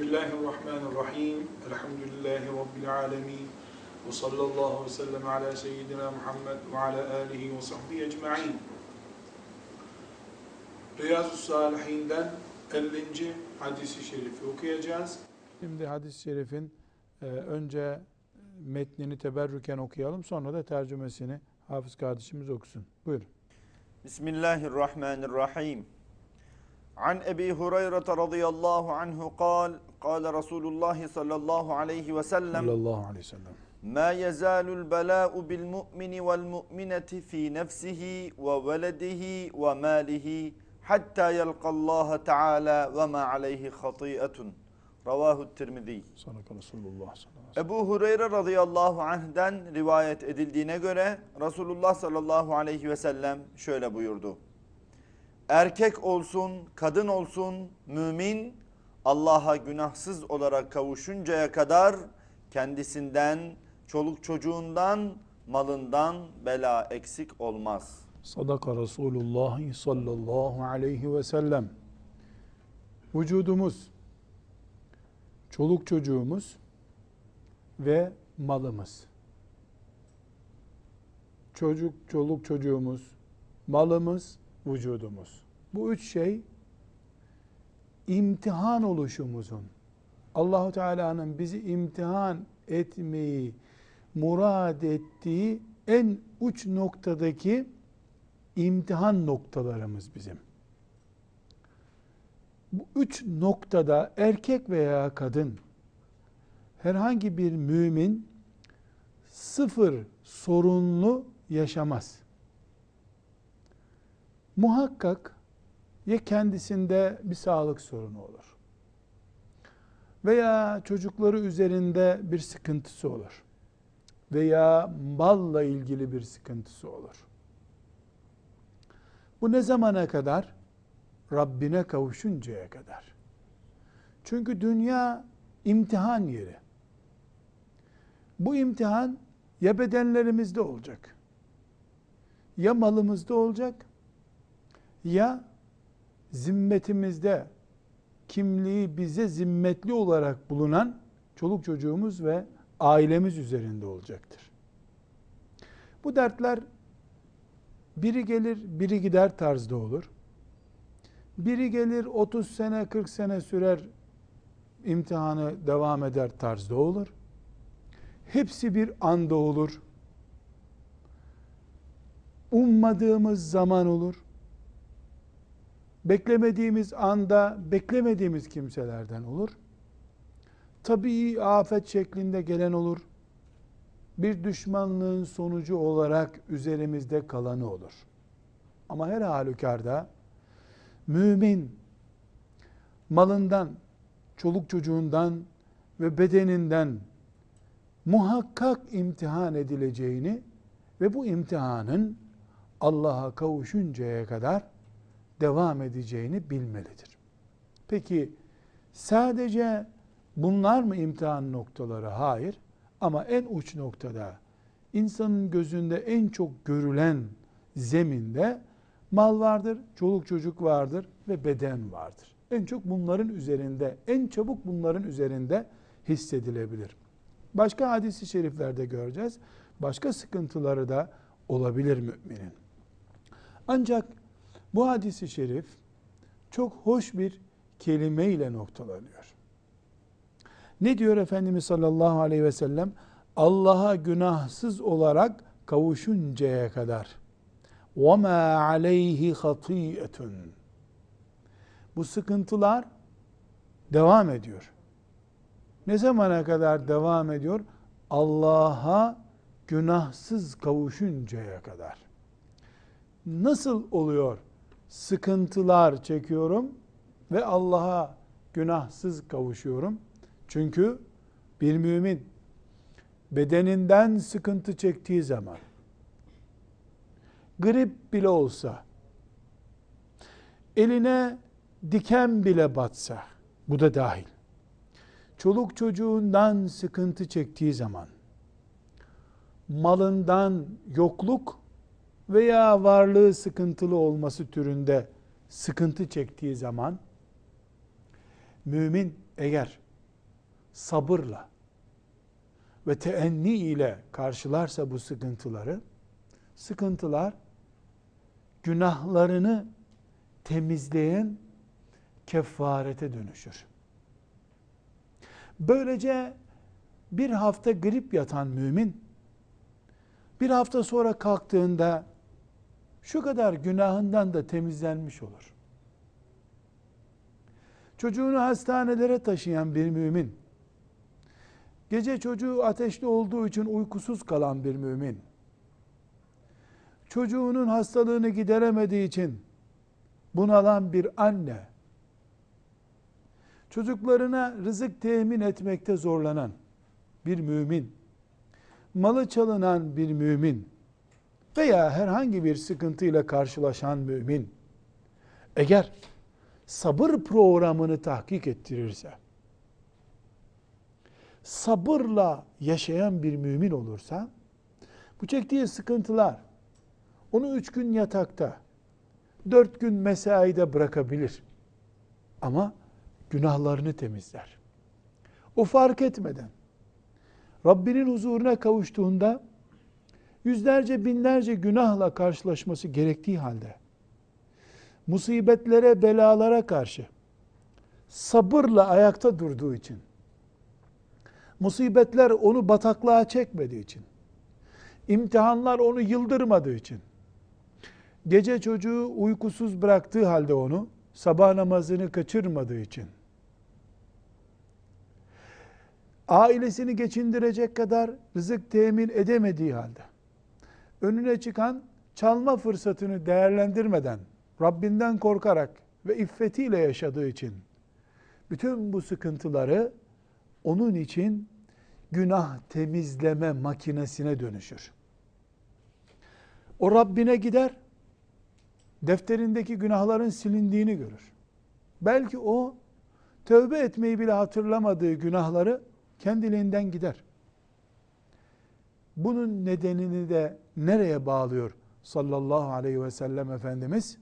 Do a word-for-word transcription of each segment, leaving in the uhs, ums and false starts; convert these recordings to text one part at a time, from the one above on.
Bismillahirrahmanirrahim. Elhamdülillahi Rabbil alemin. Ve sallallahu ve sellem ala seyyidina Muhammed ve ala alihi ve sahbihi ecma'in. Riyaz-ı Salihin'den ellinci hadis-i şerifi okuyacağız. Şimdi hadis-i şerifin önce metnini teberrüken okuyalım, sonra da tercümesini hafız kardeşimiz okusun. Buyurun. Bismillahirrahmanirrahim. An Ebi Hureyre radıyallahu anhu kal, kal Resulullah sallallahu aleyhi ve sellem, ma yezalul belâ'u bil mu'mini vel mu'mineti fi nefsihi ve veledihi ve malihi hatta yelkallaha teâlâ ve ma aleyhi khati'atun. Ravahu Tirmizi. Ebu Hureyre radıyallahu anh'den rivayet edildiğine göre Resulullah sallallahu aleyhi ve sellem şöyle buyurdu. Erkek olsun, kadın olsun, mümin Allah'a günahsız olarak kavuşuncaya kadar kendisinden, çoluk çocuğundan, malından bela eksik olmaz. Sadaka Resulullah sallallahu aleyhi ve sellem. Vücudumuz, çoluk çocuğumuz ve malımız. Çocuk, çoluk çocuğumuz, malımız, vücudumuz. Bu üç şey imtihan oluşumuzun, Allahu Teala'nın bizi imtihan etmeyi murad ettiği en uç noktadaki imtihan noktalarımız bizim. Bu üç noktada erkek veya kadın, herhangi bir mümin sıfır sorunlu yaşamaz. Muhakkak ya kendisinde bir sağlık sorunu olur veya çocukları üzerinde bir sıkıntısı olur veya malla ilgili bir sıkıntısı olur. Bu ne zamana kadar? Rabbine kavuşuncaya kadar. Çünkü dünya imtihan yeri. Bu imtihan ya bedenlerimizde olacak, ya malımızda olacak, ya zimmetimizde, kimliği bize zimmetli olarak bulunan çoluk çocuğumuz ve ailemiz üzerinde olacaktır. Bu dertler biri gelir, biri gider tarzda olur. Biri gelir otuz sene, kırk sene sürer, imtihanı devam eder tarzda olur. Hepsi bir anda olur. Ummadığımız zaman olur. Beklemediğimiz anda, beklemediğimiz kimselerden olur. Tabii afet şeklinde gelen olur. Bir düşmanlığın sonucu olarak üzerimizde kalanı olur. Ama her halükarda mümin, malından, çoluk çocuğundan ve bedeninden muhakkak imtihan edileceğini ve bu imtihanın Allah'a kavuşuncaya kadar devam edeceğini bilmelidir. Peki sadece bunlar mı imtihan noktaları? Hayır. Ama en uç noktada, insanın gözünde en çok görülen zeminde mal vardır, çoluk çocuk vardır ve beden vardır. En çok bunların üzerinde, en çabuk bunların üzerinde hissedilebilir. Başka hadis-i şeriflerde göreceğiz. Başka sıkıntıları da olabilir müminin. Ancak bu hadis-i şerif çok hoş bir kelimeyle noktalanıyor. Ne diyor Efendimiz sallallahu aleyhi ve sellem? Allah'a günahsız olarak kavuşuncaya kadar. وَمَا عَلَيْهِ خَطِيئَةٌ. Bu sıkıntılar devam ediyor. Ne zamana kadar devam ediyor? Allah'a günahsız kavuşuncaya kadar. Nasıl oluyor? Sıkıntılar çekiyorum ve Allah'a günahsız kavuşuyorum. Çünkü bir mümin bedeninden sıkıntı çektiği zaman, grip bile olsa, eline diken bile batsa, bu da dahil, çoluk çocuğundan sıkıntı çektiği zaman, malından yokluk veya varlığı sıkıntılı olması türünde sıkıntı çektiği zaman, mümin eğer sabırla ve teenni ile karşılarsa bu sıkıntıları, sıkıntılar günahlarını temizleyen kefarete dönüşür. Böylece bir hafta grip yatan mümin, bir hafta sonra kalktığında şu kadar günahından da temizlenmiş olur. Çocuğunu hastanelere taşıyan bir mümin, gece çocuğu ateşli olduğu için uykusuz kalan bir mümin, çocuğunun hastalığını gideremediği için bunalan bir anne, çocuklarına rızık temin etmekte zorlanan bir mümin, malı çalınan bir mümin veya herhangi bir sıkıntıyla karşılaşan mümin, eğer sabır programını tahkik ettirirse, sabırla yaşayan bir mümin olursa, bu çektiği sıkıntılar onu üç gün yatakta, dört gün mesaide bırakabilir. Ama günahlarını temizler. O fark etmeden Rabbinin huzuruna kavuştuğunda yüzlerce binlerce günahla karşılaşması gerektiği halde musibetlere, belalara karşı sabırla ayakta durduğu için, musibetler onu bataklığa çekmediği için, imtihanlar onu yıldırmadığı için, gece çocuğu uykusuz bıraktığı halde onu sabah namazını kaçırmadığı için, ailesini geçindirecek kadar rızık temin edemediği halde, önüne çıkan çalma fırsatını değerlendirmeden, Rabbinden korkarak ve iffetiyle yaşadığı için, bütün bu sıkıntıları onun için günah temizleme makinesine dönüşür. O Rabbine gider, defterindeki günahların silindiğini görür. Belki o, tövbe etmeyi bile hatırlamadığı günahları kendiliğinden gider. Bunun nedenini de nereye bağlıyor sallallahu aleyhi ve sellem Efendimiz?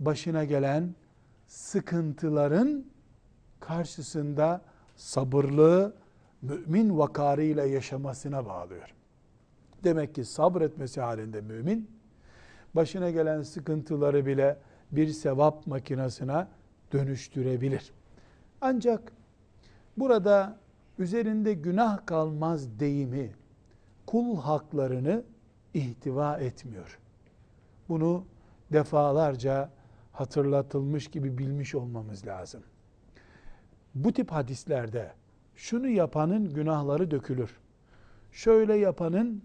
Başına gelen sıkıntıların karşısında sabırlı, mümin vakarıyla yaşamasına bağlıyor. Demek ki sabretmesi halinde mümin, başına gelen sıkıntıları bile bir sevap makinesine dönüştürebilir. Ancak burada üzerinde günah kalmaz deyimi kul haklarını ihtiva etmiyor. Bunu defalarca hatırlatılmış gibi bilmiş olmamız lazım. Bu tip hadislerde şunu yapanın günahları dökülür, şöyle yapanın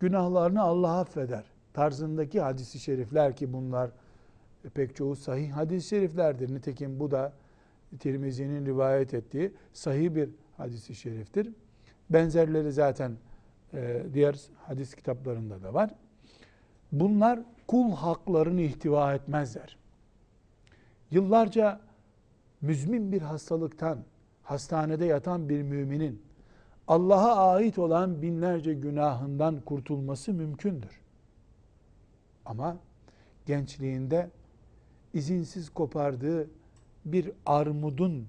günahlarını Allah affeder tarzındaki hadis-i şerifler, ki bunlar pek çoğu sahih hadis-i şeriflerdir. Nitekim bu da Tirmizi'nin rivayet ettiği sahih bir hadis-i şeriftir. Benzerleri zaten diğer hadis kitaplarında da var. Bunlar kul haklarını ihtiva etmezler. Yıllarca müzmin bir hastalıktan hastanede yatan bir müminin Allah'a ait olan binlerce günahından kurtulması mümkündür. Ama gençliğinde izinsiz kopardığı bir armudun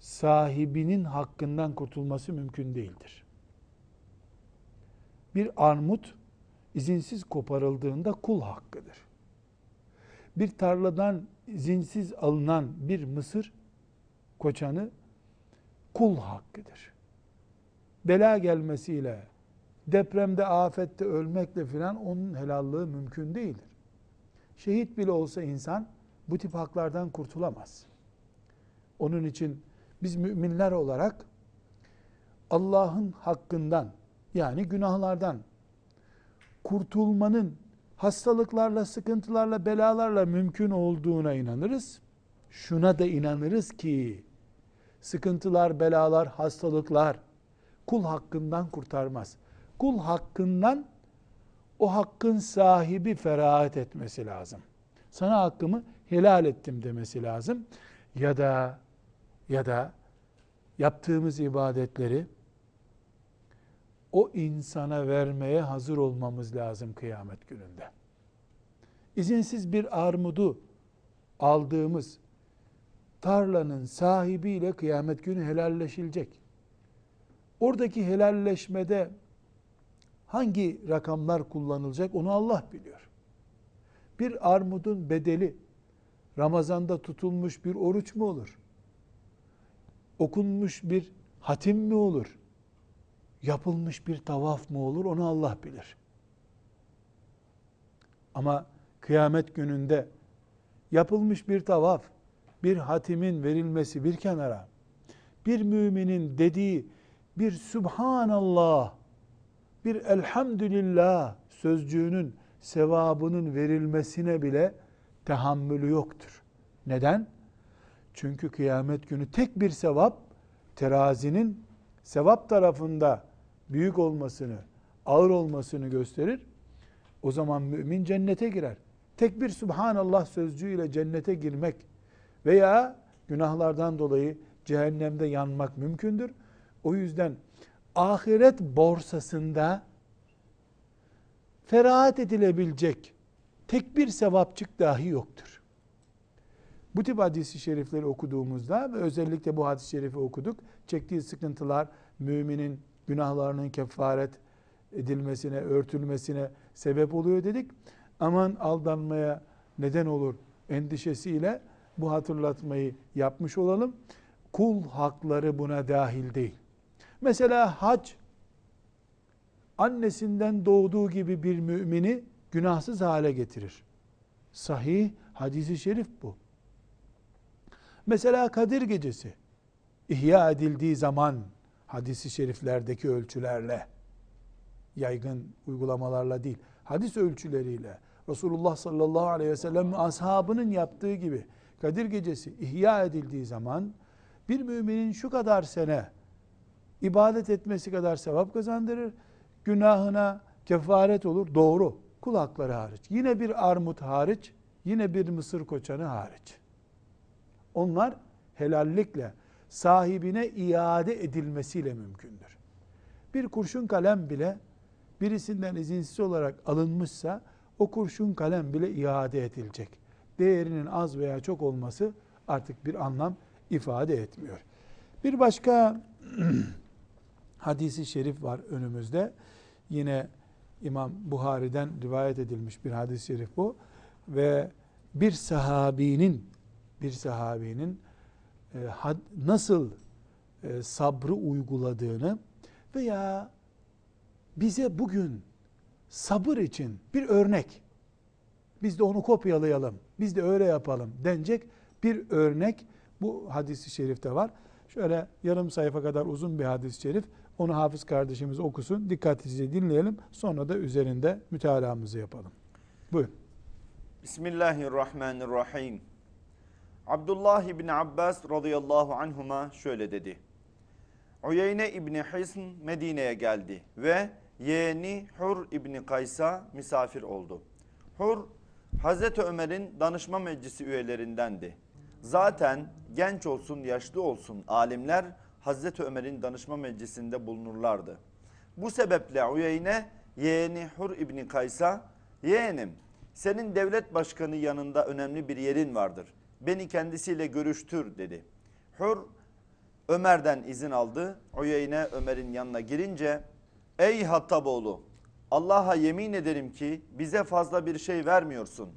sahibinin hakkından kurtulması mümkün değildir. Bir armut izinsiz koparıldığında kul hakkıdır. Bir tarladan izinsiz alınan bir mısır koçanı kul hakkıdır. Bela gelmesiyle, depremde, afette ölmekle filan onun helallığı mümkün değildir. Şehit bile olsa insan bu tip haklardan kurtulamaz. Onun için biz müminler olarak Allah'ın hakkından, yani günahlardan kurtulmanın hastalıklarla, sıkıntılarla, belalarla mümkün olduğuna inanırız. Şuna da inanırız ki sıkıntılar, belalar, hastalıklar kul hakkından kurtarmaz. Kul hakkından o hakkın sahibi ferahat etmesi lazım. Sana hakkımı helal ettim demesi lazım. Ya da ya da yaptığımız ibadetleri o insana vermeye hazır olmamız lazım kıyamet gününde. İzinsiz bir armudu aldığımız tarlanın sahibiyle kıyamet günü helalleşilecek. Oradaki helalleşmede hangi rakamlar kullanılacak onu Allah biliyor. Bir armudun bedeli Ramazan'da tutulmuş bir oruç mu olur? Okunmuş bir hatim mi olur? Yapılmış bir tavaf mı olur? Onu Allah bilir. Ama kıyamet gününde yapılmış bir tavaf, bir hatimin verilmesi bir kenara, bir müminin dediği bir Subhanallah, bir Elhamdülillah sözcüğünün sevabının verilmesine bile tahammülü yoktur. Neden? Çünkü kıyamet günü tek bir sevap, terazinin sevap tarafında büyük olmasını, ağır olmasını gösterir. O zaman mümin cennete girer. Tek bir Subhanallah sözcüğüyle cennete girmek veya günahlardan dolayı cehennemde yanmak mümkündür. O yüzden ahiret borsasında ferahat edilebilecek tek bir sevapçık dahi yoktur. Bu tip hadis-i şerifleri okuduğumuzda ve özellikle bu hadis-i şerifi okuduk, çektiği sıkıntılar müminin günahlarının kefaret edilmesine, örtülmesine sebep oluyor dedik. Aman aldanmaya neden olur endişesiyle bu hatırlatmayı yapmış olalım. Kul hakları buna dahil değil. Mesela hac, annesinden doğduğu gibi bir mümini günahsız hale getirir. Sahih hadis-i şerif bu. Mesela Kadir gecesi, ihya edildiği zaman hadis-i şeriflerdeki ölçülerle, yaygın uygulamalarla değil, hadis ölçüleriyle, Resulullah sallallahu aleyhi ve sellem ashabının yaptığı gibi, Kadir gecesi ihya edildiği zaman, bir müminin şu kadar sene ibadet etmesi kadar sevap kazandırır, günahına kefaret olur, doğru, kul hakları hariç. Yine bir armut hariç, yine bir mısır koçanı hariç. Onlar helallikle, sahibine iade edilmesiyle mümkündür. Bir kurşun kalem bile birisinden izinsiz olarak alınmışsa, o kurşun kalem bile iade edilecek. Değerinin az veya çok olması artık bir anlam ifade etmiyor. Bir başka hadis-i şerif var önümüzde. Yine İmam Buhari'den rivayet edilmiş bir hadis-i şerif bu. Ve bir sahabinin, bir sahabinin e, had, nasıl e, sabrı uyguladığını veya bize bugün sabır için bir örnek, biz de onu kopyalayalım, biz de öyle yapalım denecek bir örnek bu hadis-i şerifte var. Şöyle yarım sayfa kadar uzun bir hadis-i şerif. Onu hafız kardeşimiz okusun, dikkatlice dinleyelim. Sonra da üzerinde mütalaamızı yapalım. Buyurun. Bismillahirrahmanirrahim. Abdullah ibn Abbas radıyallahu anhuma şöyle dedi. Uyeyne ibn-i Hisn Medine'ye geldi ve yeğeni Hur ibn Kaysa misafir oldu. Hur, Hazreti Ömer'in danışma meclisi üyelerindendi. Zaten genç olsun, yaşlı olsun alimler Hazreti Ömer'in danışma meclisinde bulunurlardı. Bu sebeple Uyeyne, yeğeni Hur ibn Kaysa, yeğenim senin devlet başkanı yanında önemli bir yerin vardır. Beni kendisiyle görüştür dedi. Hur Ömer'den izin aldı. Uyeyne Ömer'in yanına girince, ey Hattaboğlu, Allah'a yemin ederim ki bize fazla bir şey vermiyorsun.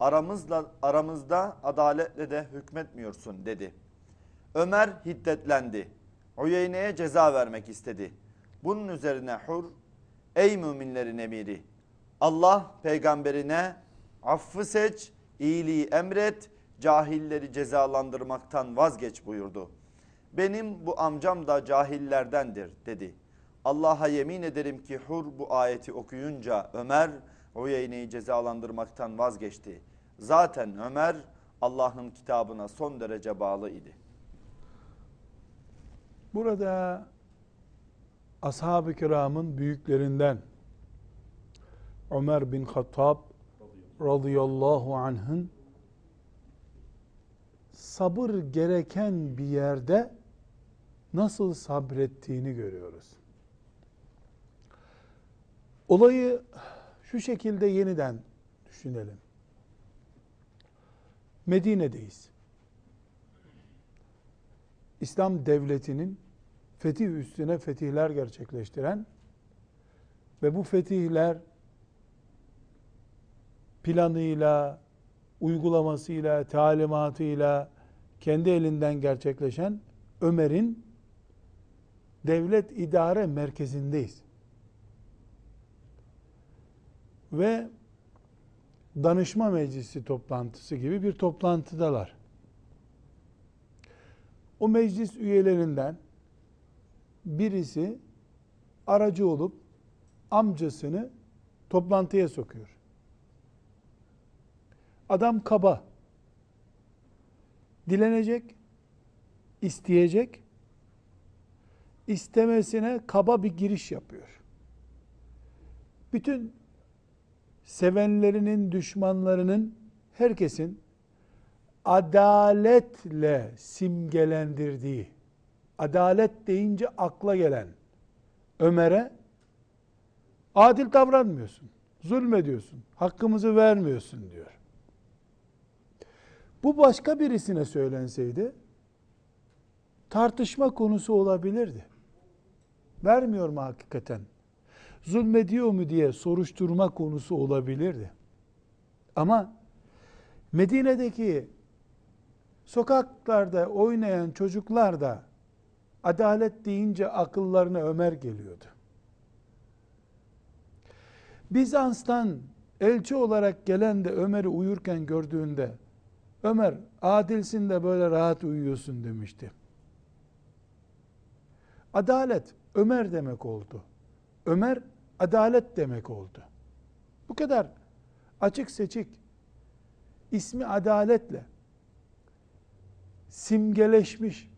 Aramızla, aramızda adaletle de hükmetmiyorsun dedi. Ömer hiddetlendi. Uyeyne'ye ceza vermek istedi. Bunun üzerine Hur, ey müminlerin emiri, Allah peygamberine affı seç, iyiliği emret, cahilleri cezalandırmaktan vazgeç buyurdu. Benim bu amcam da cahillerdendir dedi. Allah'a yemin ederim ki Hur bu ayeti okuyunca Ömer Uyeyne'yi cezalandırmaktan vazgeçti. Zaten Ömer Allah'ın kitabına son derece bağlı idi. Burada ashab-ı kiramın büyüklerinden Ömer bin Khattab radıyallahu anh'ın sabır gereken bir yerde nasıl sabrettiğini görüyoruz. Olayı şu şekilde yeniden düşünelim. Medine'deyiz. İslam devletinin fetih üstüne fetihler gerçekleştiren ve bu fetihler planıyla, uygulamasıyla, talimatıyla kendi elinden gerçekleşen Ömer'in devlet idare merkezindeyiz. Ve danışma meclisi toplantısı gibi bir toplantıdalar. O meclis üyelerinden birisi aracı olup amcasını toplantıya sokuyor. Adam kaba. Dilenecek, isteyecek, istemesine kaba bir giriş yapıyor. Bütün sevenlerinin, düşmanlarının, herkesin adaletle simgelendirdiği, adalet deyince akla gelen Ömer'e adil davranmıyorsun, zulmediyorsun, hakkımızı vermiyorsun diyor. Bu başka birisine söylenseydi tartışma konusu olabilirdi. Vermiyor mu hakikaten? Zulmediyor mu diye soruşturma konusu olabilirdi. Ama Medine'deki sokaklarda oynayan çocuklar da adalet deyince akıllarına Ömer geliyordu. Bizans'tan elçi olarak gelen de Ömer'i uyurken gördüğünde Ömer adilsin de böyle rahat uyuyorsun demişti. Adalet Ömer demek oldu. Ömer adalet demek oldu. Bu kadar açık seçik ismi adaletle simgeleşmiş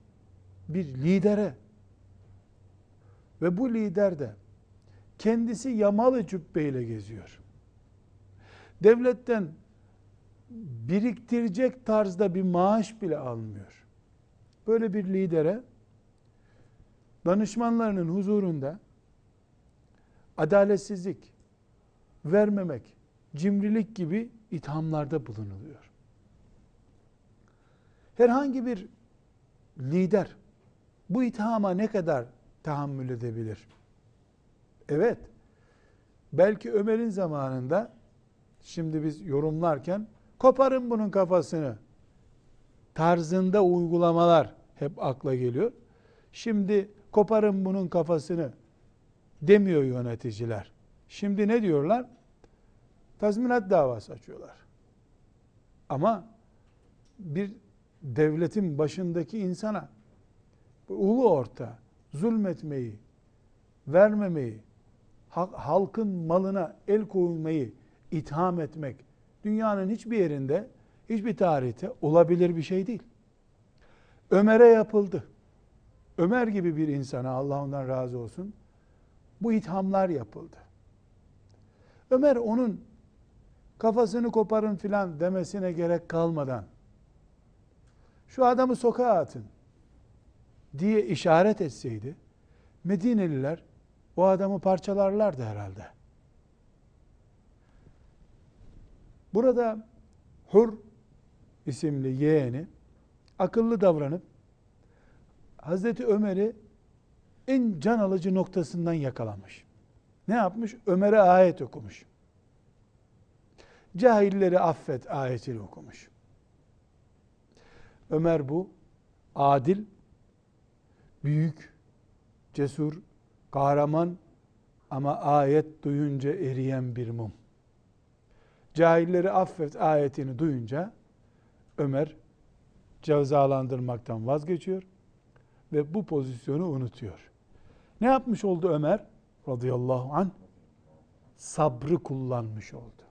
bir lidere ve bu lider de kendisi yamalı cübbeyle geziyor. Devletten biriktirecek tarzda bir maaş bile almıyor. Böyle bir lidere danışmanlarının huzurunda adaletsizlik, vermemek, cimrilik gibi ithamlarda bulunuluyor. Herhangi bir lider bu ithama ne kadar tahammül edebilir? Evet, belki Ömer'in zamanında, şimdi biz yorumlarken, koparın bunun kafasını tarzında uygulamalar hep akla geliyor. Şimdi koparın bunun kafasını demiyor yöneticiler. Şimdi ne diyorlar? Tazminat davası açıyorlar. Ama bir devletin başındaki insana ulu orta zulmetmeyi, vermemeyi, halkın malına el koymayı itham etmek dünyanın hiçbir yerinde, hiçbir tarihte olabilir bir şey değil. Ömer'e yapıldı. Ömer gibi bir insana, Allah ondan razı olsun, bu ithamlar yapıldı. Ömer onun kafasını koparın filan demesine gerek kalmadan şu adamı sokağa atın diye işaret etseydi Medineliler o adamı parçalarlardı herhalde. Burada Hur isimli yeğeni akıllı davranıp Hazreti Ömer'i en can alıcı noktasından yakalamış. Ne yapmış? Ömer'e ayet okumuş. Cahilleri affet ayetini okumuş. Ömer bu adil, büyük, cesur, kahraman ama ayet duyunca eriyen bir mum. Cahilleri affet ayetini duyunca Ömer cezalandırmaktan vazgeçiyor ve bu pozisyonu unutuyor. Ne yapmış oldu Ömer? Radıyallahu anh sabrı kullanmış oldu.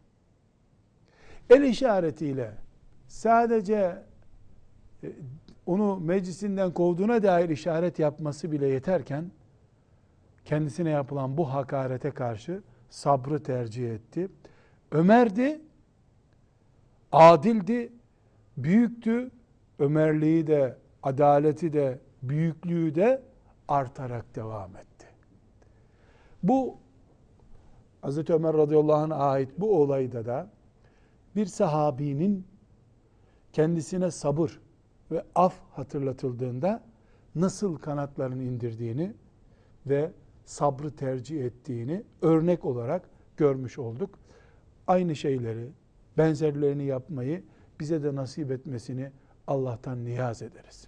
El işaretiyle sadece onu meclisinden kovduğuna dair işaret yapması bile yeterken kendisine yapılan bu hakarete karşı sabrı tercih etti. Ömer'di, adildi, büyüktü. Ömerliği de, adaleti de, büyüklüğü de artarak devam etti. Bu Hazreti Ömer radıyallahu anh'a ait bu olayda da bir sahabinin kendisine sabır ve af hatırlatıldığında nasıl kanatlarını indirdiğini ve sabrı tercih ettiğini örnek olarak görmüş olduk. Aynı şeyleri, benzerlerini yapmayı bize de nasip etmesini Allah'tan niyaz ederiz.